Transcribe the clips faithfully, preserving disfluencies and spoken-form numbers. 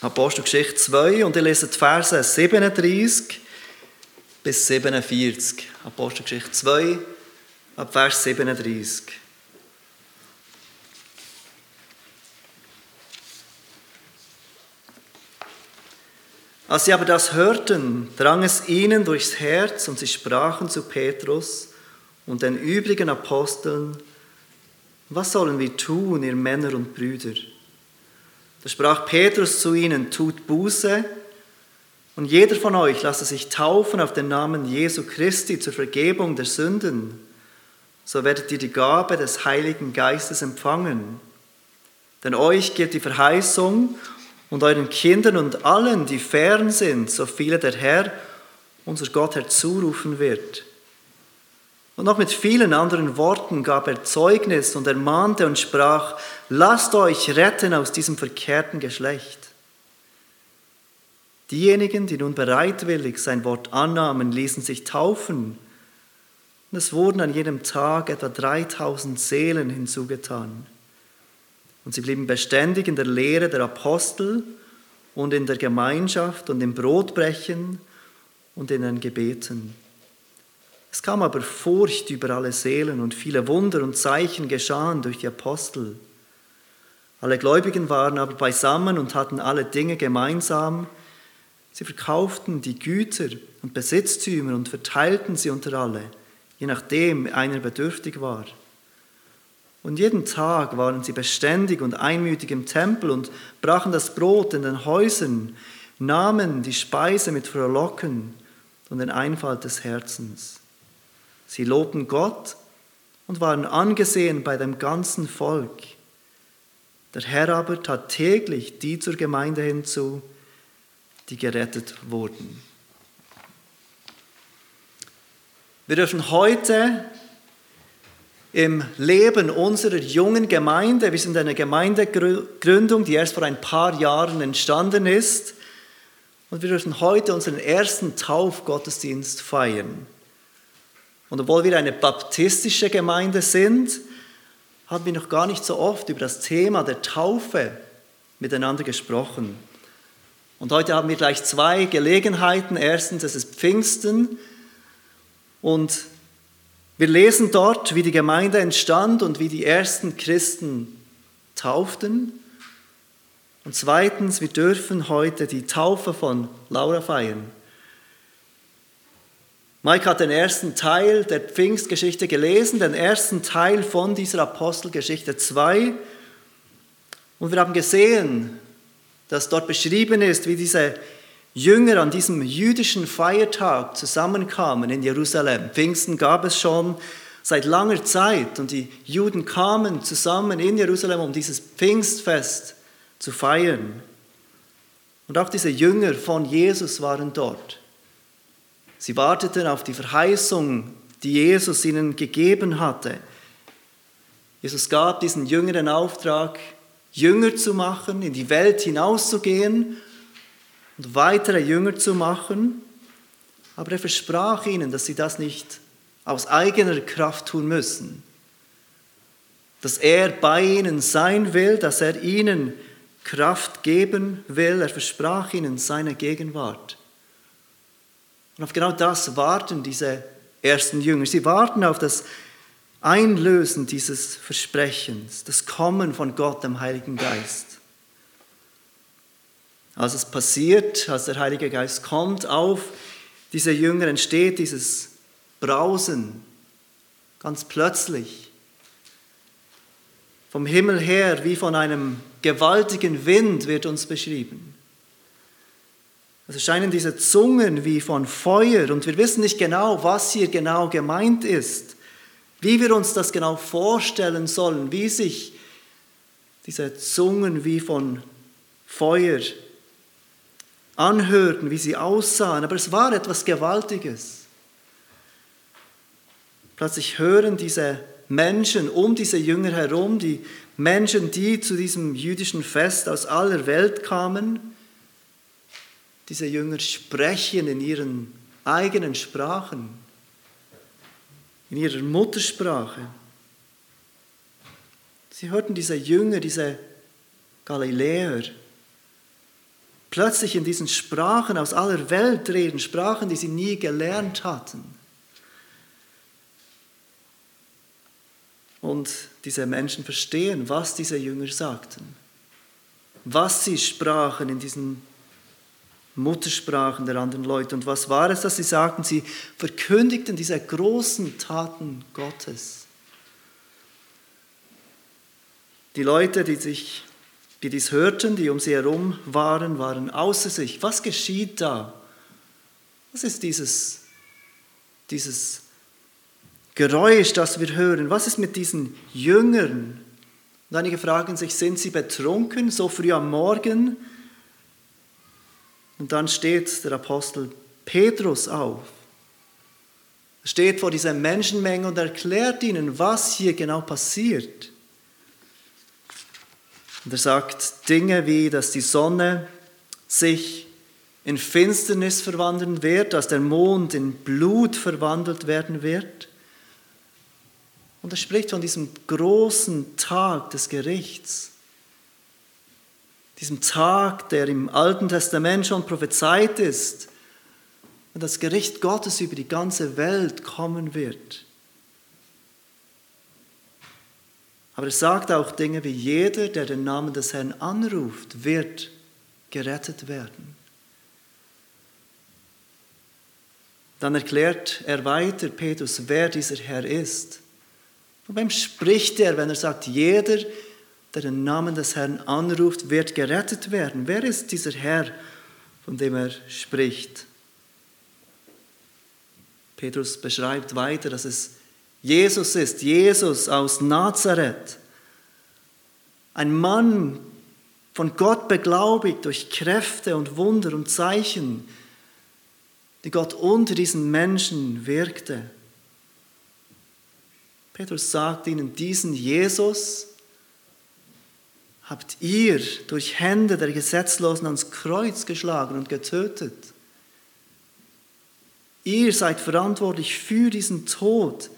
Apostelgeschichte zwei, und ich lese die Verse siebenunddreißig bis siebenundvierzig. Apostelgeschichte zwei, ab Vers siebenunddreißig. Als sie aber das hörten, drang es ihnen durchs Herz, und sie sprachen zu Petrus und den übrigen Aposteln: Was sollen wir tun, ihr Männer und Brüder? Da sprach Petrus zu ihnen: Tut Buße, und jeder von euch lasse sich taufen auf den Namen Jesu Christi zur Vergebung der Sünden. So werdet ihr die Gabe des Heiligen Geistes empfangen. Denn euch gilt die Verheißung und euren Kindern und allen, die fern sind, so viele der Herr, unser Gott, herzurufen wird. Und noch mit vielen anderen Worten gab er Zeugnis und ermahnte und sprach: Lasst euch retten aus diesem verkehrten Geschlecht. Diejenigen, die nun bereitwillig sein Wort annahmen, ließen sich taufen. Und es wurden an jedem Tag etwa dreitausend Seelen hinzugetan. Und sie blieben beständig in der Lehre der Apostel und in der Gemeinschaft und im Brotbrechen und in den Gebeten. Es kam aber Furcht über alle Seelen, und viele Wunder und Zeichen geschahen durch die Apostel. Alle Gläubigen waren aber beisammen und hatten alle Dinge gemeinsam. Sie verkauften die Güter und Besitztümer und verteilten sie unter alle, je nachdem einer bedürftig war. Und jeden Tag waren sie beständig und einmütig im Tempel und brachen das Brot in den Häusern, nahmen die Speise mit Frohlocken und den Einfalt des Herzens. Sie lobten Gott und waren angesehen bei dem ganzen Volk. Der Herr aber tat täglich die zur Gemeinde hinzu, die gerettet wurden. Wir dürfen heute im Leben unserer jungen Gemeinde, wir sind eine Gemeindegründung, die erst vor ein paar Jahren entstanden ist, und wir dürfen heute unseren ersten Taufgottesdienst feiern. Und obwohl wir eine baptistische Gemeinde sind, haben wir noch gar nicht so oft über das Thema der Taufe miteinander gesprochen. Und heute haben wir gleich zwei Gelegenheiten. Erstens, es ist Pfingsten, und wir lesen dort, wie die Gemeinde entstand und wie die ersten Christen tauften. Und zweitens, wir dürfen heute die Taufe von Laura feiern. Mike hat den ersten Teil der Pfingstgeschichte gelesen, den ersten Teil von dieser Apostelgeschichte zwei. Und wir haben gesehen, dass dort beschrieben ist, wie diese Jünger an diesem jüdischen Feiertag zusammenkamen in Jerusalem. Pfingsten gab es schon seit langer Zeit, und die Juden kamen zusammen in Jerusalem, um dieses Pfingstfest zu feiern. Und auch diese Jünger von Jesus waren dort. Sie warteten auf die Verheißung, die Jesus ihnen gegeben hatte. Jesus gab diesen Jüngern den Auftrag, Jünger zu machen, in die Welt hinauszugehen und weitere Jünger zu machen. Aber er versprach ihnen, dass sie das nicht aus eigener Kraft tun müssen. Dass er bei ihnen sein will, dass er ihnen Kraft geben will. Er versprach ihnen seine Gegenwart. Und auf genau das warten diese ersten Jünger. Sie warten auf das Einlösen dieses Versprechens, das Kommen von Gott, dem Heiligen Geist. Als es passiert, als der Heilige Geist kommt auf diese Jünger, entsteht dieses Brausen ganz plötzlich. Vom Himmel her, wie von einem gewaltigen Wind, wird uns beschrieben. Es erscheinen diese Zungen wie von Feuer, und wir wissen nicht genau, was hier genau gemeint ist, wie wir uns das genau vorstellen sollen, wie sich diese Zungen wie von Feuer anhörten, wie sie aussahen. Aber es war etwas Gewaltiges. Plötzlich hören diese Menschen um diese Jünger herum, die Menschen, die zu diesem jüdischen Fest aus aller Welt kamen, diese Jünger sprechen in ihren eigenen Sprachen, in ihrer Muttersprache. Sie hörten diese Jünger, diese Galiläer, plötzlich in diesen Sprachen aus aller Welt reden, Sprachen, die sie nie gelernt hatten. Und diese Menschen verstehen, was diese Jünger sagten, was sie sprachen in diesen Muttersprachen der anderen Leute. Und was war es, dass sie sagten? Sie verkündigten diese großen Taten Gottes. Die Leute, die, sich, die dies hörten, die um sie herum waren, waren außer sich. Was geschieht da? Was ist dieses, dieses Geräusch, das wir hören? Was ist mit diesen Jüngern? Und einige fragen sich, sind sie betrunken, so früh am Morgen? Und dann steht der Apostel Petrus auf. Er steht vor dieser Menschenmenge und erklärt ihnen, was hier genau passiert. Und er sagt Dinge wie, dass die Sonne sich in Finsternis verwandeln wird, dass der Mond in Blut verwandelt werden wird. Und er spricht von diesem großen Tag des Gerichts. Diesem Tag, der im Alten Testament schon prophezeit ist, wenn das Gericht Gottes über die ganze Welt kommen wird. Aber er sagt auch Dinge wie, jeder, der den Namen des Herrn anruft, wird gerettet werden. Dann erklärt er weiter, Petrus, wer dieser Herr ist. Von wem spricht er, wenn er sagt, jeder, der den Namen des Herrn anruft, wird gerettet werden? Wer ist dieser Herr, von dem er spricht? Petrus beschreibt weiter, dass es Jesus ist, Jesus aus Nazareth. Ein Mann, von Gott beglaubigt durch Kräfte und Wunder und Zeichen, die Gott unter diesen Menschen wirkte. Petrus sagt ihnen, diesen Jesus habt ihr durch Hände der Gesetzlosen ans Kreuz geschlagen und getötet. Ihr seid verantwortlich für diesen Tod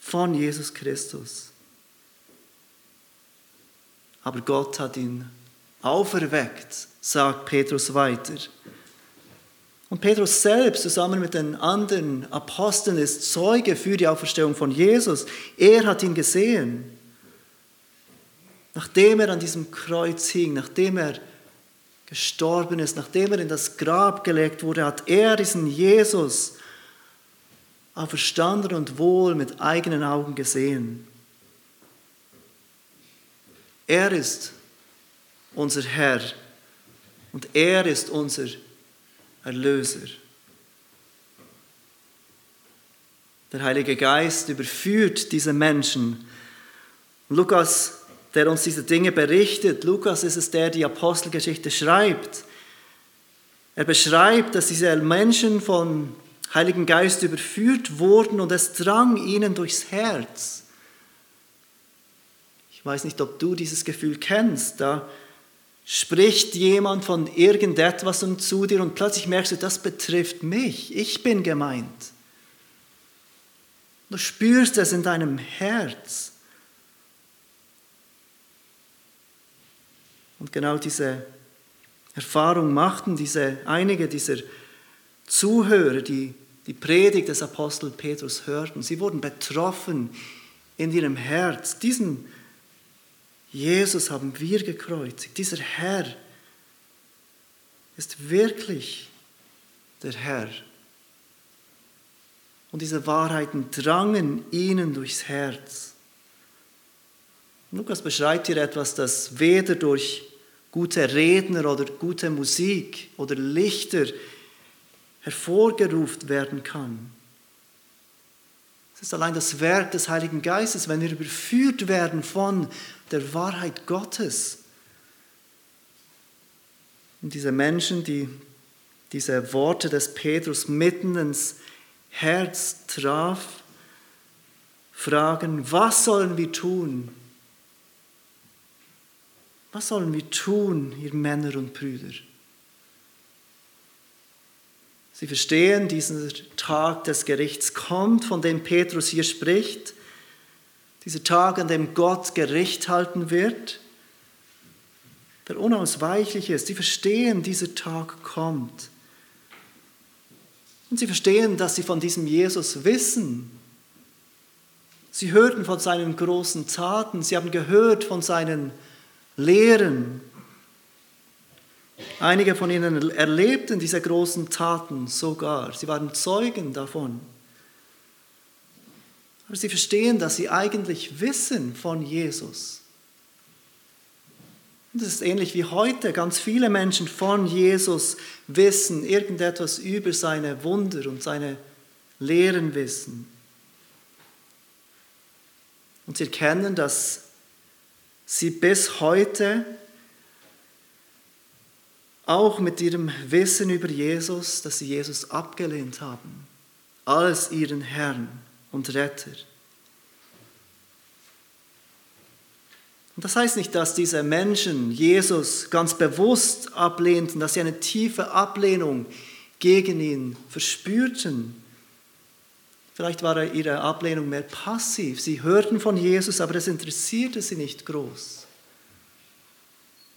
von Jesus Christus. Aber Gott hat ihn auferweckt, sagt Petrus weiter. Und Petrus selbst zusammen mit den anderen Aposteln ist Zeuge für die Auferstehung von Jesus. Er hat ihn gesehen. Nachdem er an diesem Kreuz hing, nachdem er gestorben ist, nachdem er in das Grab gelegt wurde, hat er diesen Jesus auferstanden und wohl mit eigenen Augen gesehen. Er ist unser Herr und er ist unser Erlöser. Der Heilige Geist überführt diese Menschen. Lukas, der uns diese Dinge berichtet. Lukas ist es, der die Apostelgeschichte schreibt. Er beschreibt, dass diese Menschen vom Heiligen Geist überführt wurden und es drang ihnen durchs Herz. Ich weiß nicht, ob du dieses Gefühl kennst. Da spricht jemand von irgendetwas und zu dir und plötzlich merkst du, das betrifft mich. Ich bin gemeint. Du spürst es in deinem Herz. Und genau diese Erfahrung machten diese, einige dieser Zuhörer, die die Predigt des Apostels Petrus hörten. Sie wurden betroffen in ihrem Herz. Diesen Jesus haben wir gekreuzigt. Dieser Herr ist wirklich der Herr. Und diese Wahrheiten drangen ihnen durchs Herz. Lukas beschreibt hier etwas, das weder durch gute Redner oder gute Musik oder Lichter hervorgerufen werden kann. Es ist allein das Werk des Heiligen Geistes, wenn wir überführt werden von der Wahrheit Gottes. Und diese Menschen, die diese Worte des Petrus mitten ins Herz traf, fragen, was sollen wir tun? Was sollen wir tun, ihr Männer und Brüder? Sie verstehen, dieser Tag des Gerichts kommt, von dem Petrus hier spricht. Dieser Tag, an dem Gott Gericht halten wird. der unausweichlich ist. Sie verstehen, dieser Tag kommt. Und sie verstehen, dass sie von diesem Jesus wissen. Sie hörten von seinen großen Taten, sie haben gehört von seinen Lehren. Einige von ihnen erlebten diese großen Taten sogar. Sie waren Zeugen davon. Aber sie verstehen, dass sie eigentlich wissen von Jesus. Und das ist ähnlich wie heute. Ganz viele Menschen von Jesus wissen, irgendetwas über seine Wunder und seine Lehren wissen. Und sie erkennen, dass sie bis heute auch mit ihrem Wissen über Jesus, dass sie Jesus abgelehnt haben, als ihren Herrn und Retter. Und das heißt nicht, dass diese Menschen Jesus ganz bewusst ablehnten, dass sie eine tiefe Ablehnung gegen ihn verspürten. Vielleicht war ihre Ablehnung mehr passiv. Sie hörten von Jesus, aber das interessierte sie nicht groß.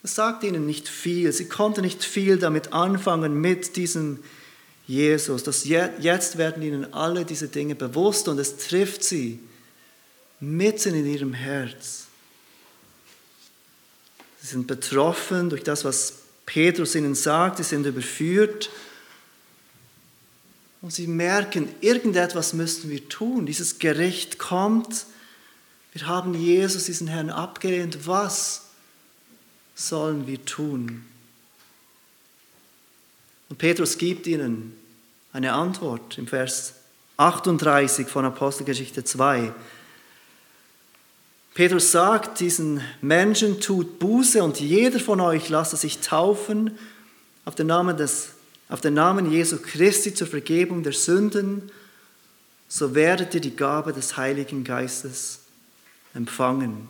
Es sagte ihnen nicht viel. Sie konnten nicht viel damit anfangen, mit diesem Jesus. Das je, jetzt werden ihnen alle diese Dinge bewusst und es trifft sie mitten in ihrem Herz. Sie sind betroffen durch das, was Petrus ihnen sagt. Sie sind überführt. Und sie merken, irgendetwas müssen wir tun. Dieses Gericht kommt. Wir haben Jesus, diesen Herrn, abgelehnt. Was sollen wir tun? Und Petrus gibt ihnen eine Antwort im Vers achtunddreißig von Apostelgeschichte zwei. Petrus sagt diesen Menschen, tut Buße und jeder von euch lasse sich taufen auf den Namen, des, auf den Namen Jesu Christi zur Vergebung der Sünden, so werdet ihr die Gabe des Heiligen Geistes empfangen.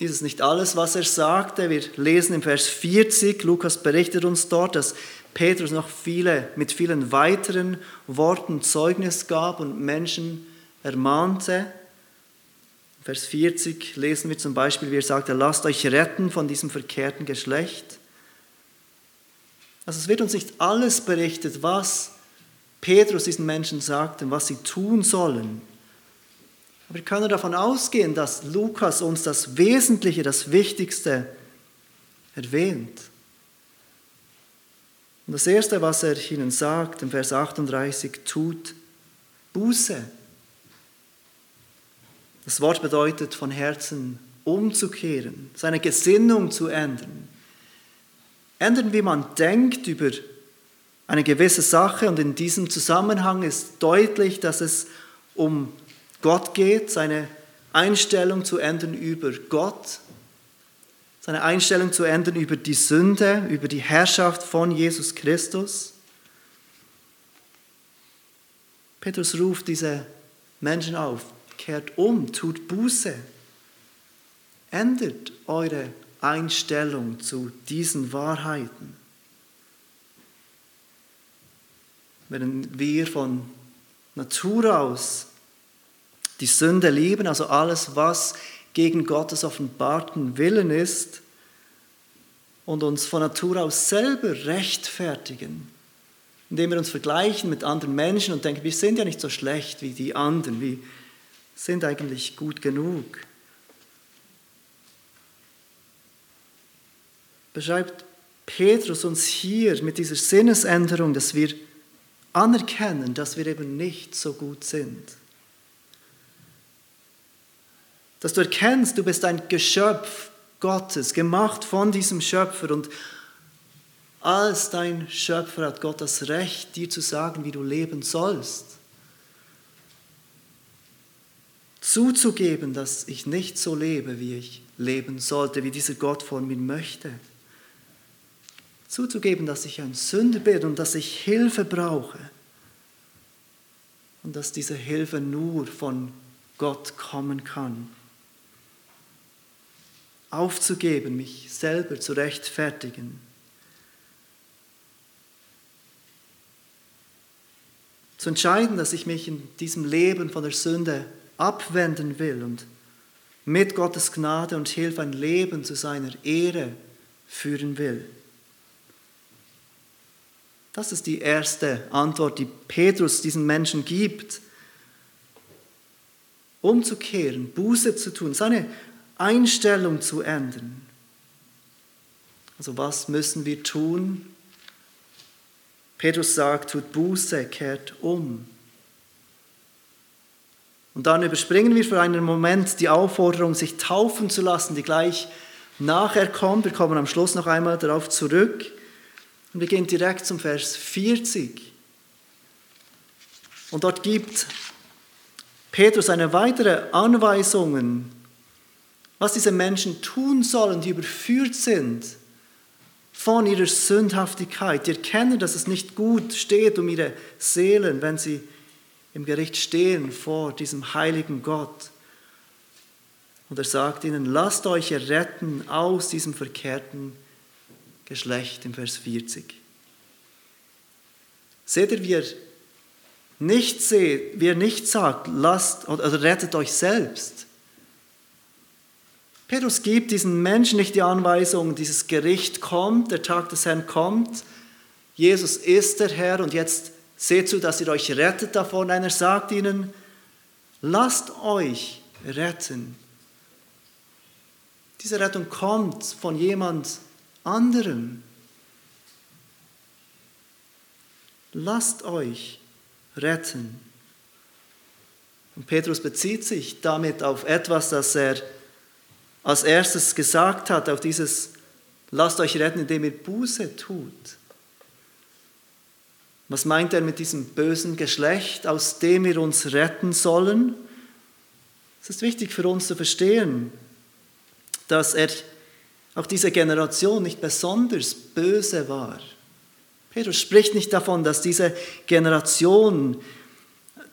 Dies ist nicht alles, was er sagte. Wir lesen im Vers vierzig, Lukas berichtet uns dort, dass Petrus noch viele, mit vielen weiteren Worten Zeugnis gab und Menschen ermahnte. Im Vers vierzig lesen wir zum Beispiel, wie er sagte, lasst euch retten von diesem verkehrten Geschlecht. Also es wird uns nicht alles berichtet, was Petrus diesen Menschen sagte und was sie tun sollen. Aber wir können davon ausgehen, dass Lukas uns das Wesentliche, das Wichtigste erwähnt. Und das Erste, was er ihnen sagt, im Vers achtunddreißig, tut Buße. Das Wort bedeutet, von Herzen umzukehren, seine Gesinnung zu ändern. Ändern, wie man denkt über eine gewisse Sache. Und in diesem Zusammenhang ist deutlich, dass es um Gott geht, seine Einstellung zu ändern über Gott, seine Einstellung zu ändern über die Sünde, über die Herrschaft von Jesus Christus. Petrus ruft diese Menschen auf, kehrt um, tut Buße, ändert eure Einstellung zu diesen Wahrheiten. Wenn wir von Natur aus die Sünde lieben, also alles, was gegen Gottes offenbarten Willen ist, und uns von Natur aus selber rechtfertigen, indem wir uns vergleichen mit anderen Menschen und denken, wir sind ja nicht so schlecht wie die anderen, wir sind eigentlich gut genug. Beschreibt Petrus uns hier mit dieser Sinnesänderung, dass wir anerkennen, dass wir eben nicht so gut sind. Dass du erkennst, du bist ein Geschöpf Gottes, gemacht von diesem Schöpfer. Und als dein Schöpfer hat Gott das Recht, dir zu sagen, wie du leben sollst. Zuzugeben, dass ich nicht so lebe, wie ich leben sollte, wie dieser Gott von mir möchte. Zuzugeben, dass ich ein Sünder bin und dass ich Hilfe brauche. Und dass diese Hilfe nur von Gott kommen kann. Aufzugeben, mich selber zu rechtfertigen. Zu entscheiden, dass ich mich in diesem Leben von der Sünde abwenden will und mit Gottes Gnade und Hilfe ein Leben zu seiner Ehre führen will. Das ist die erste Antwort, die Petrus diesen Menschen gibt. Umzukehren, Buße zu tun, seine Einstellung zu ändern. Also was müssen wir tun? Petrus sagt, tut Buße, kehrt um. Und dann überspringen wir für einen Moment die Aufforderung, sich taufen zu lassen, die gleich nachher kommt. Wir kommen am Schluss noch einmal darauf zurück. Und wir gehen direkt zum Vers vierzig. Und dort gibt Petrus eine weitere Anweisung, was diese Menschen tun sollen, die überführt sind von ihrer Sündhaftigkeit. Die erkennen, dass es nicht gut steht um ihre Seelen, wenn sie im Gericht stehen vor diesem heiligen Gott. Und er sagt ihnen, lasst euch erretten aus diesem verkehrten Geschlecht, im Vers vierzig. Seht ihr, wie er nicht, seht, wie er nicht sagt, lasst oder rettet euch selbst. Petrus gibt diesen Menschen nicht die Anweisung, dieses Gericht kommt, der Tag des Herrn kommt, Jesus ist der Herr und jetzt seht zu, dass ihr euch rettet davon. Nein, er sagt ihnen, lasst euch retten. Diese Rettung kommt von jemand anderem. Lasst euch retten. Und Petrus bezieht sich damit auf etwas, das er als erstes gesagt hat, auf dieses lasst euch retten, indem ihr Buße tut. Was meint er mit diesem bösen Geschlecht, aus dem wir uns retten sollen? Es ist wichtig für uns zu verstehen, dass er auch diese Generation nicht besonders böse war. Petrus spricht nicht davon, dass diese Generation,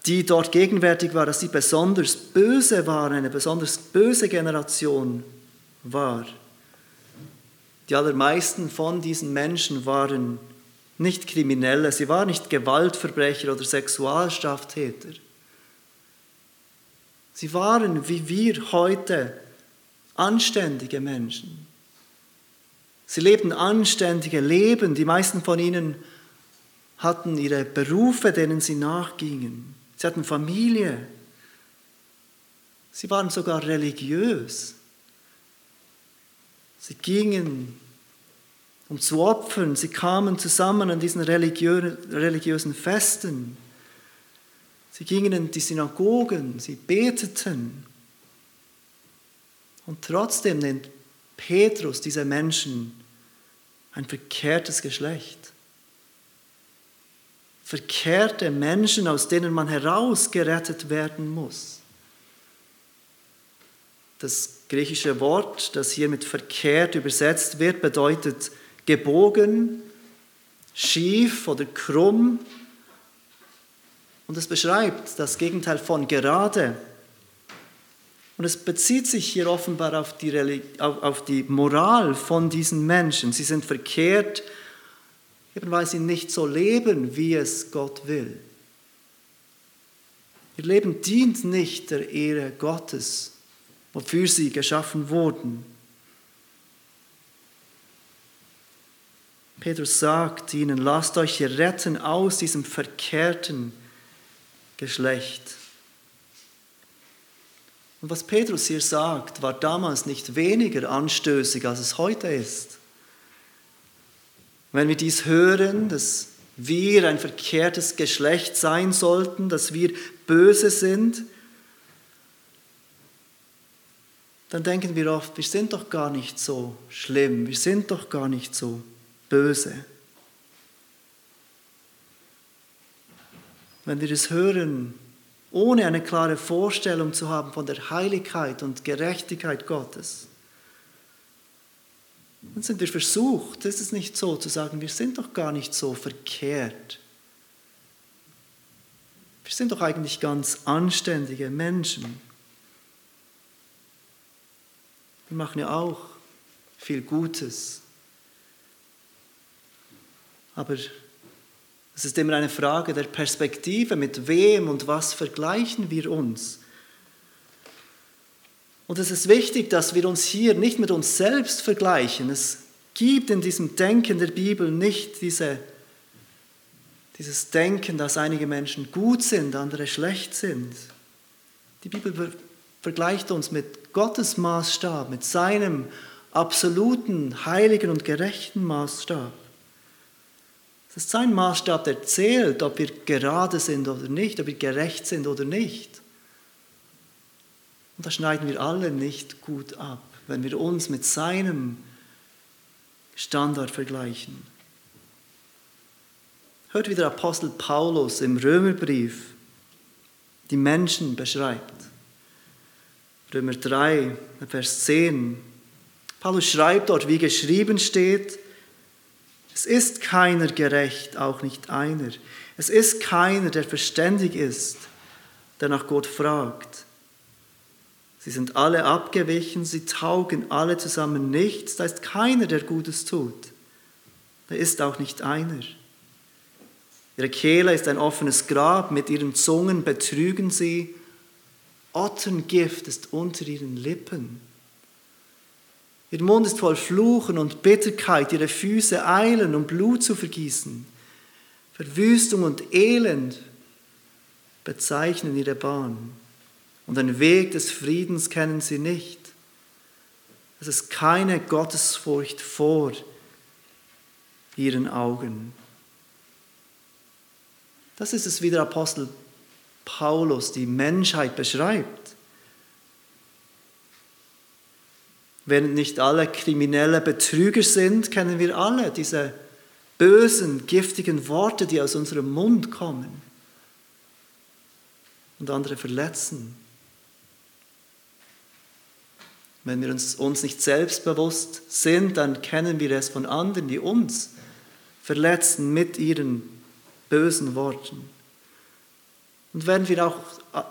die dort gegenwärtig war, dass sie besonders böse war, eine besonders böse Generation war. Die allermeisten von diesen Menschen waren nicht Kriminelle, sie waren nicht Gewaltverbrecher oder Sexualstraftäter. Sie waren, wie wir heute, anständige Menschen. Sie lebten anständige Leben. Die meisten von ihnen hatten ihre Berufe, denen sie nachgingen. Sie hatten Familie. Sie waren sogar religiös. Sie gingen um zu opfern. Sie kamen zusammen an diesen religiö- religiösen Festen. Sie gingen in die Synagogen, sie beteten. Und trotzdem nennt Petrus diese Menschen ein verkehrtes Geschlecht. Verkehrte Menschen, aus denen man herausgerettet werden muss. Das griechische Wort, das hier mit verkehrt übersetzt wird, bedeutet gebogen, schief oder krumm. Und es beschreibt das Gegenteil von gerade. Und es bezieht sich hier offenbar auf die, Religi- auf, auf die Moral von diesen Menschen. Sie sind verkehrt, eben weil sie nicht so leben, wie es Gott will. Ihr Leben dient nicht der Ehre Gottes, wofür sie geschaffen wurden. Petrus sagt ihnen, lasst euch retten aus diesem verkehrten Geschlecht. Und was Petrus hier sagt, war damals nicht weniger anstößig, als es heute ist. Wenn wir dies hören, dass wir ein verkehrtes Geschlecht sein sollten, dass wir böse sind, dann denken wir oft, wir sind doch gar nicht so schlimm, wir sind doch gar nicht so böse. Wenn wir das hören, ohne eine klare Vorstellung zu haben von der Heiligkeit und Gerechtigkeit Gottes, dann sind wir versucht, das ist nicht so, zu sagen, wir sind doch gar nicht so verkehrt. Wir sind doch eigentlich ganz anständige Menschen. Wir machen ja auch viel Gutes. Aber es ist immer eine Frage der Perspektive, mit wem und was vergleichen wir uns. Und es ist wichtig, dass wir uns hier nicht mit uns selbst vergleichen. Es gibt in diesem Denken der Bibel nicht diese, dieses Denken, dass einige Menschen gut sind, andere schlecht sind. Die Bibel vergleicht uns mit Gottes Maßstab, mit seinem absoluten, heiligen und gerechten Maßstab. Es ist sein Maßstab, der zählt, ob wir gerade sind oder nicht, ob wir gerecht sind oder nicht. Und da schneiden wir alle nicht gut ab, wenn wir uns mit seinem Standard vergleichen. Hört, wie der Apostel Paulus im Römerbrief die Menschen beschreibt. Römer drei, Vers zehn. Paulus schreibt dort, wie geschrieben steht: Es ist keiner gerecht, auch nicht einer. Es ist keiner, der verständig ist, der nach Gott fragt. Sie sind alle abgewichen, sie taugen alle zusammen nichts. Da ist keiner, der Gutes tut. Da ist auch nicht einer. Ihre Kehle ist ein offenes Grab, mit ihren Zungen betrügen sie. Otterngift ist unter ihren Lippen. Ihr Mund ist voll Fluchen und Bitterkeit, ihre Füße eilen, um Blut zu vergießen. Verwüstung und Elend bezeichnen ihre Bahn. Und den Weg des Friedens kennen sie nicht. Es ist keine Gottesfurcht vor ihren Augen. Das ist es, wie der Apostel Paulus die Menschheit beschreibt. Während nicht alle kriminelle Betrüger sind, kennen wir alle diese bösen, giftigen Worte, die aus unserem Mund kommen und andere verletzen. Wenn wir uns, uns nicht selbstbewusst sind, dann kennen wir es von anderen, die uns verletzen mit ihren bösen Worten. Und wenn wir auch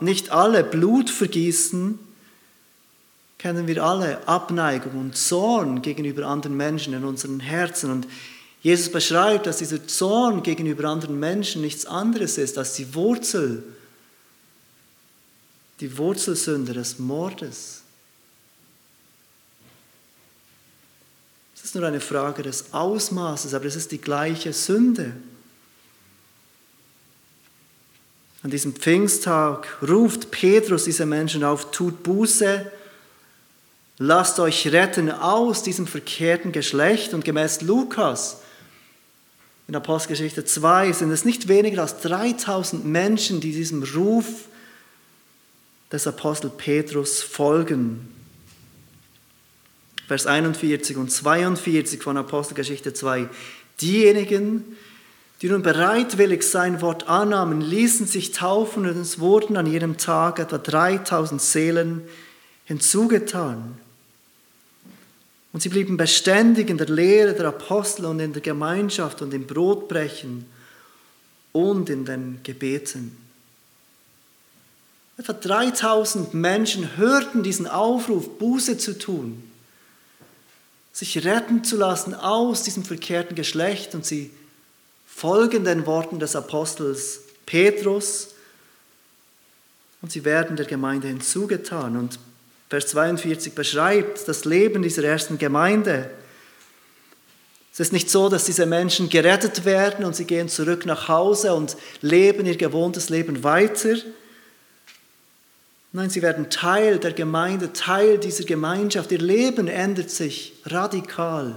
nicht alle Blut vergießen, kennen wir alle Abneigung und Zorn gegenüber anderen Menschen in unseren Herzen. Und Jesus beschreibt, dass dieser Zorn gegenüber anderen Menschen nichts anderes ist als die Wurzel, die Wurzelsünde des Mordes. Es ist nur eine Frage des Ausmaßes, aber es ist die gleiche Sünde. An diesem Pfingsttag ruft Petrus diese Menschen auf: Tut Buße, lasst euch retten aus diesem verkehrten Geschlecht. Und gemäß Lukas in Apostelgeschichte zwei sind es nicht weniger als dreitausend Menschen, die diesem Ruf des Apostel Petrus folgen. Vers einundvierzig und zweiundvierzig von Apostelgeschichte zwei. Diejenigen, die nun bereitwillig sein Wort annahmen, ließen sich taufen, und es wurden an jedem Tag etwa dreitausend Seelen hinzugetan. Und sie blieben beständig in der Lehre der Apostel und in der Gemeinschaft und im Brotbrechen und in den Gebeten. Etwa dreitausend Menschen hörten diesen Aufruf, Buße zu tun, sich retten zu lassen aus diesem verkehrten Geschlecht, und sie folgen den Worten des Apostels Petrus und sie werden der Gemeinde hinzugetan. Und Vers zweiundvierzig beschreibt das Leben dieser ersten Gemeinde. Es ist nicht so, dass diese Menschen gerettet werden und sie gehen zurück nach Hause und leben ihr gewohntes Leben weiter. Nein, sie werden Teil der Gemeinde, Teil dieser Gemeinschaft. Ihr Leben ändert sich radikal.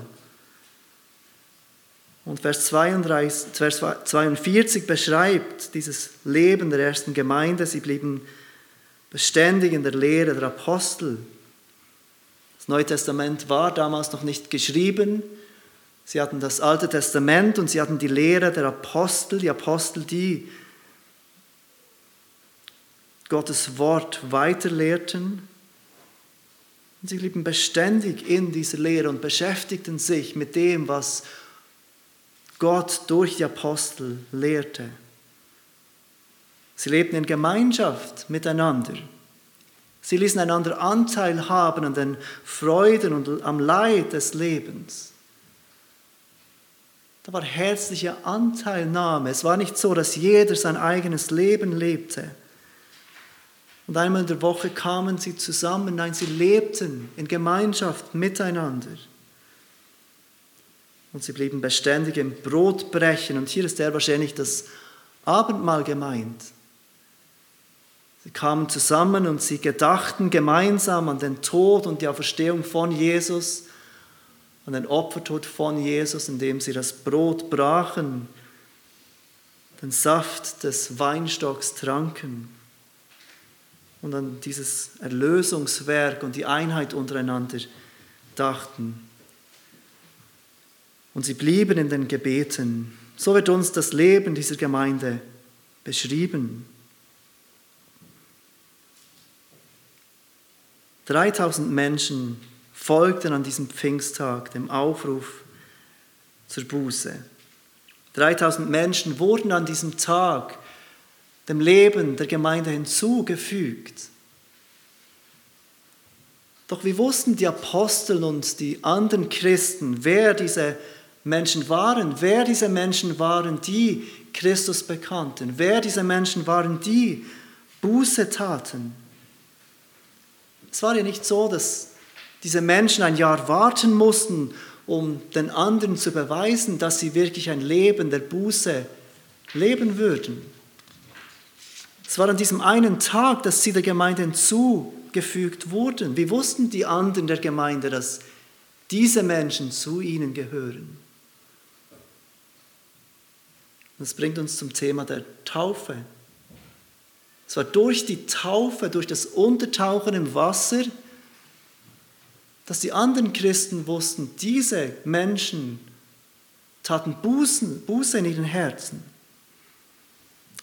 Und Vers zweiunddreißig, Vers zweiundvierzig beschreibt dieses Leben der ersten Gemeinde. Sie blieben beständig in der Lehre der Apostel. Das Neue Testament war damals noch nicht geschrieben. Sie hatten das Alte Testament und sie hatten die Lehre der Apostel, die Apostel, die Gottes Wort weiterlehrten. Und sie blieben beständig in dieser Lehre und beschäftigten sich mit dem, was Gott durch die Apostel lehrte. Sie lebten in Gemeinschaft miteinander. Sie ließen einander Anteil haben an den Freuden und am Leid des Lebens. Da war herzliche Anteilnahme. Es war nicht so, dass jeder sein eigenes Leben lebte. Und einmal in der Woche kamen sie zusammen, nein, sie lebten in Gemeinschaft miteinander. Und sie blieben beständig im Brotbrechen. Und hier ist sehr wahrscheinlich das Abendmahl gemeint. Sie kamen zusammen und sie gedachten gemeinsam an den Tod und die Auferstehung von Jesus, an den Opfertod von Jesus, indem sie das Brot brachen, den Saft des Weinstocks tranken und an dieses Erlösungswerk und die Einheit untereinander dachten. Und sie blieben in den Gebeten. So wird uns das Leben dieser Gemeinde beschrieben. dreitausend Menschen folgten an diesem Pfingsttag dem Aufruf zur Buße. dreitausend Menschen wurden an diesem Tag dem Leben der Gemeinde hinzugefügt. Doch wie wussten die Apostel und die anderen Christen, wer diese Menschen waren, wer diese Menschen waren, die Christus bekannten, wer diese Menschen waren, die Buße taten? Es war ja nicht so, dass diese Menschen ein Jahr warten mussten, um den anderen zu beweisen, dass sie wirklich ein Leben der Buße leben würden. Es war an diesem einen Tag, dass sie der Gemeinde hinzugefügt wurden. Wie wussten die anderen der Gemeinde, dass diese Menschen zu ihnen gehören? Das bringt uns zum Thema der Taufe. Es war durch die Taufe, durch das Untertauchen im Wasser, dass die anderen Christen wussten, diese Menschen taten Bußen, Buße in ihren Herzen.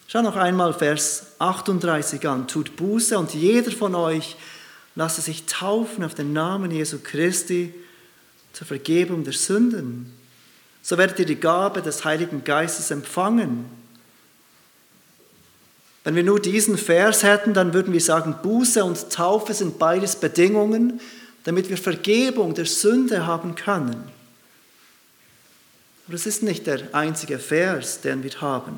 Schau noch einmal Vers achtunddreißig an. Tut Buße und jeder von euch lasse sich taufen auf den Namen Jesu Christi zur Vergebung der Sünden. So werdet ihr die Gabe des Heiligen Geistes empfangen. Wenn wir nur diesen Vers hätten, dann würden wir sagen, Buße und Taufe sind beides Bedingungen, damit wir Vergebung der Sünde haben können. Aber es ist nicht der einzige Vers, den wir haben.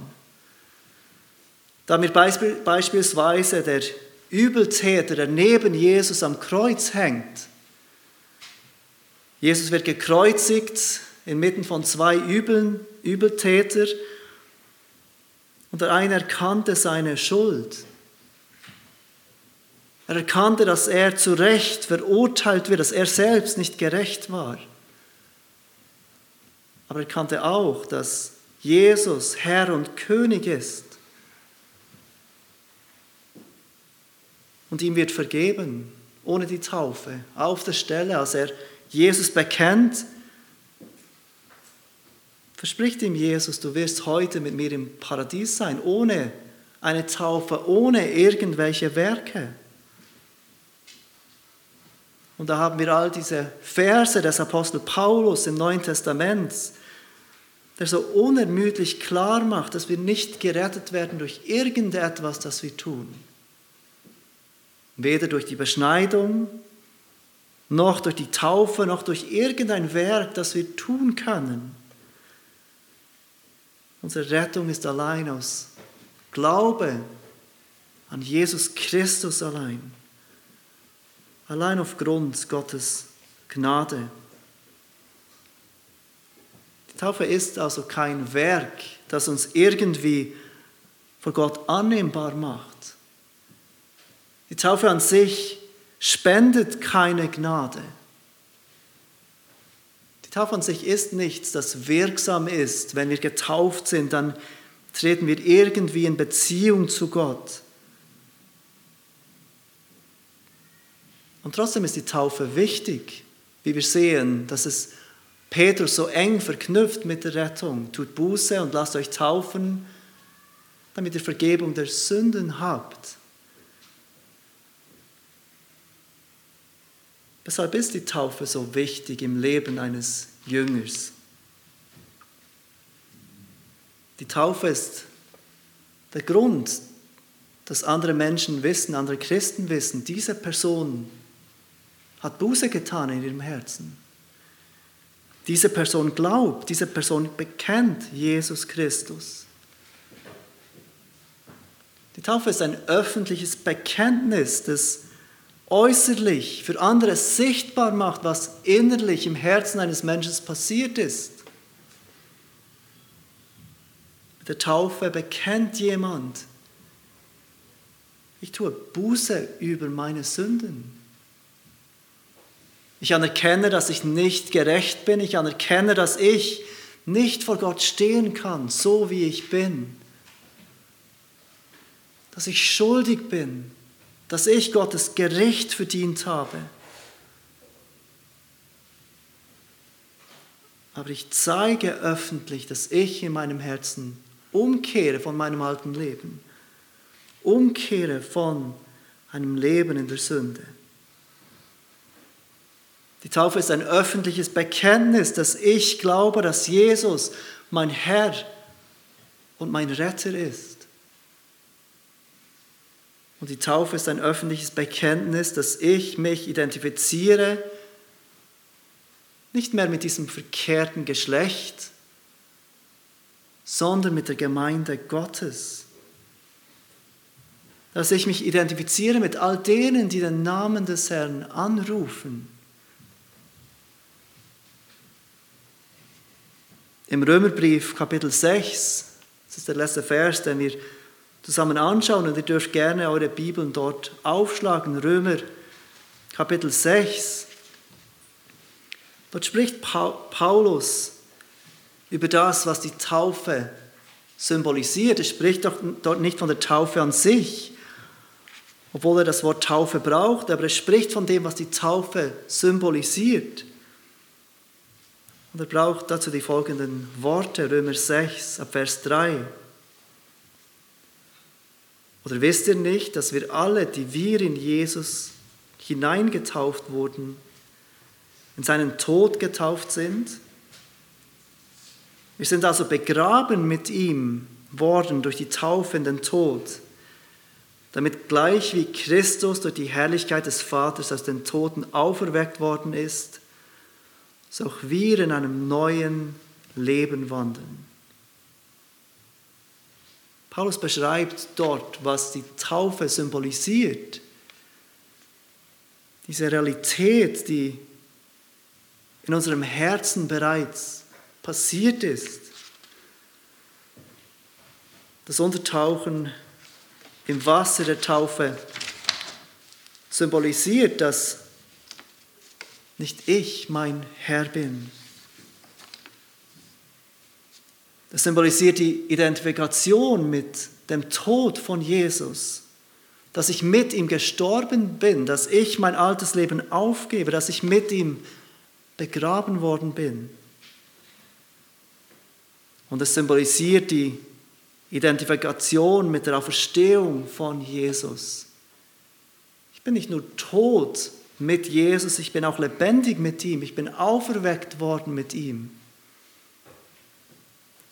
Da mir beisp- beispielsweise der Übeltäter, der neben Jesus am Kreuz hängt, Jesus wird gekreuzigt inmitten von zwei Übeln, Übeltäter, und der eine erkannte seine Schuld. Er erkannte, dass er zu Recht verurteilt wird, dass er selbst nicht gerecht war. Aber er kannte auch, dass Jesus Herr und König ist. Und ihm wird vergeben, ohne die Taufe, auf der Stelle, als er Jesus bekennt, verspricht ihm Jesus, du wirst heute mit mir im Paradies sein, ohne eine Taufe, ohne irgendwelche Werke. Und da haben wir all diese Verse des Apostel Paulus im Neuen Testament, der so unermüdlich klar macht, dass wir nicht gerettet werden durch irgendetwas, das wir tun. Weder durch die Beschneidung, noch durch die Taufe, noch durch irgendein Werk, das wir tun können. Unsere Rettung ist allein aus Glaube an Jesus Christus allein. Allein aufgrund Gottes Gnade. Die Taufe ist also kein Werk, das uns irgendwie vor Gott annehmbar macht. Die Taufe an sich spendet keine Gnade. Die Taufe an sich ist nichts, das wirksam ist. Wenn wir getauft sind, dann treten wir irgendwie in Beziehung zu Gott. Und trotzdem ist die Taufe wichtig, wie wir sehen, dass es Petrus so eng verknüpft mit der Rettung. Tut Buße und lasst euch taufen, damit ihr Vergebung der Sünden habt. Weshalb ist die Taufe so wichtig im Leben eines Jüngers? Die Taufe ist der Grund, dass andere Menschen wissen, andere Christen wissen, diese Person hat Buße getan in ihrem Herzen. Diese Person glaubt, diese Person bekennt Jesus Christus. Die Taufe ist ein öffentliches Bekenntnis, das äußerlich für andere sichtbar macht, was innerlich im Herzen eines Menschen passiert ist. Mit der Taufe bekennt jemand: Ich tue Buße über meine Sünden. Ich anerkenne, dass ich nicht gerecht bin. Ich anerkenne, dass ich nicht vor Gott stehen kann, so wie ich bin. Dass ich schuldig bin. Dass ich Gottes Gericht verdient habe. Aber ich zeige öffentlich, dass ich in meinem Herzen umkehre von meinem alten Leben. Umkehre von einem Leben in der Sünde. Die Taufe ist ein öffentliches Bekenntnis, dass ich glaube, dass Jesus mein Herr und mein Retter ist. Und die Taufe ist ein öffentliches Bekenntnis, dass ich mich identifiziere, nicht mehr mit diesem verkehrten Geschlecht, sondern mit der Gemeinde Gottes. Dass ich mich identifiziere mit all denen, die den Namen des Herrn anrufen. Im Römerbrief Kapitel sechs, das ist der letzte Vers, den wir zusammen anschauen, und ihr dürft gerne eure Bibeln dort aufschlagen. Römer Kapitel sechs. Dort spricht Paulus über das, was die Taufe symbolisiert. Er spricht doch dort nicht von der Taufe an sich, obwohl er das Wort Taufe braucht, aber er spricht von dem, was die Taufe symbolisiert. Und er braucht dazu die folgenden Worte, Römer sechs, ab Vers drei. Oder wisst ihr nicht, dass wir alle, die wir in Jesus hineingetauft wurden, in seinen Tod getauft sind? Wir sind also begraben mit ihm worden durch die Taufe in den Tod, damit gleich wie Christus durch die Herrlichkeit des Vaters aus den Toten auferweckt worden ist, dass auch wir in einem neuen Leben wandeln. Paulus beschreibt dort, was die Taufe symbolisiert. Diese Realität, die in unserem Herzen bereits passiert ist. Das Untertauchen im Wasser der Taufe symbolisiert, dass nicht ich mein Herr bin. Das symbolisiert die Identifikation mit dem Tod von Jesus, dass ich mit ihm gestorben bin, dass ich mein altes Leben aufgebe, dass ich mit ihm begraben worden bin. Und es symbolisiert die Identifikation mit der Auferstehung von Jesus. Ich bin nicht nur tot mit Jesus, ich bin auch lebendig mit ihm, ich bin auferweckt worden mit ihm.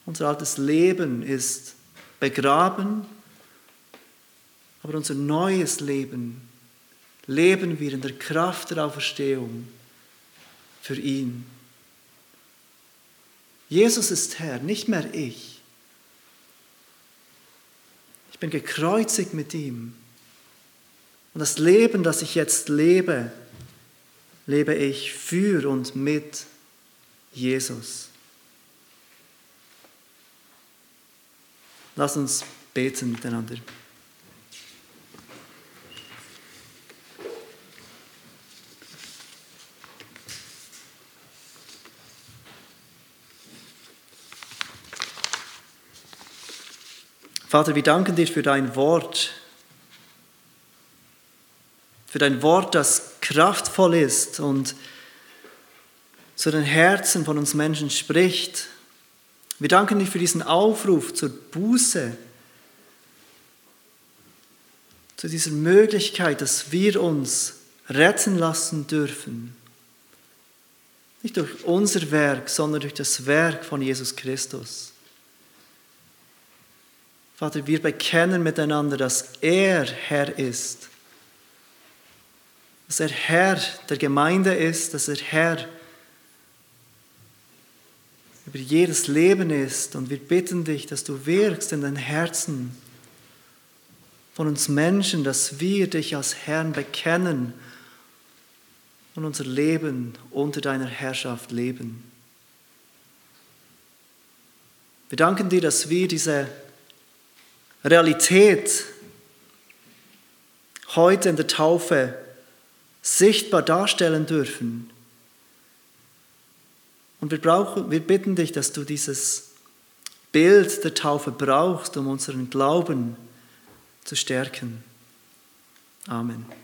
Unser altes Leben ist begraben, aber unser neues Leben leben wir in der Kraft der Auferstehung für ihn. Jesus ist Herr, nicht mehr ich. Ich bin gekreuzigt mit ihm. Und das Leben, das ich jetzt lebe, lebe ich für und mit Jesus. Lass uns beten miteinander. Vater, wir danken dir für dein Wort. Für dein Wort, das kraftvoll ist und zu den Herzen von uns Menschen spricht. Wir danken dir für diesen Aufruf zur Buße, zu dieser Möglichkeit, dass wir uns retten lassen dürfen. Nicht durch unser Werk, sondern durch das Werk von Jesus Christus. Vater, wir bekennen miteinander, dass er Herr ist. Dass er Herr der Gemeinde ist, dass er Herr über jedes Leben ist. Und wir bitten dich, dass du wirkst in den Herzen von uns Menschen, dass wir dich als Herrn bekennen und unser Leben unter deiner Herrschaft leben. Wir danken dir, dass wir diese Realität heute in der Taufe sichtbar darstellen dürfen. Und wir, brauchen, wir bitten dich, dass du dieses Bild der Taufe brauchst, um unseren Glauben zu stärken. Amen.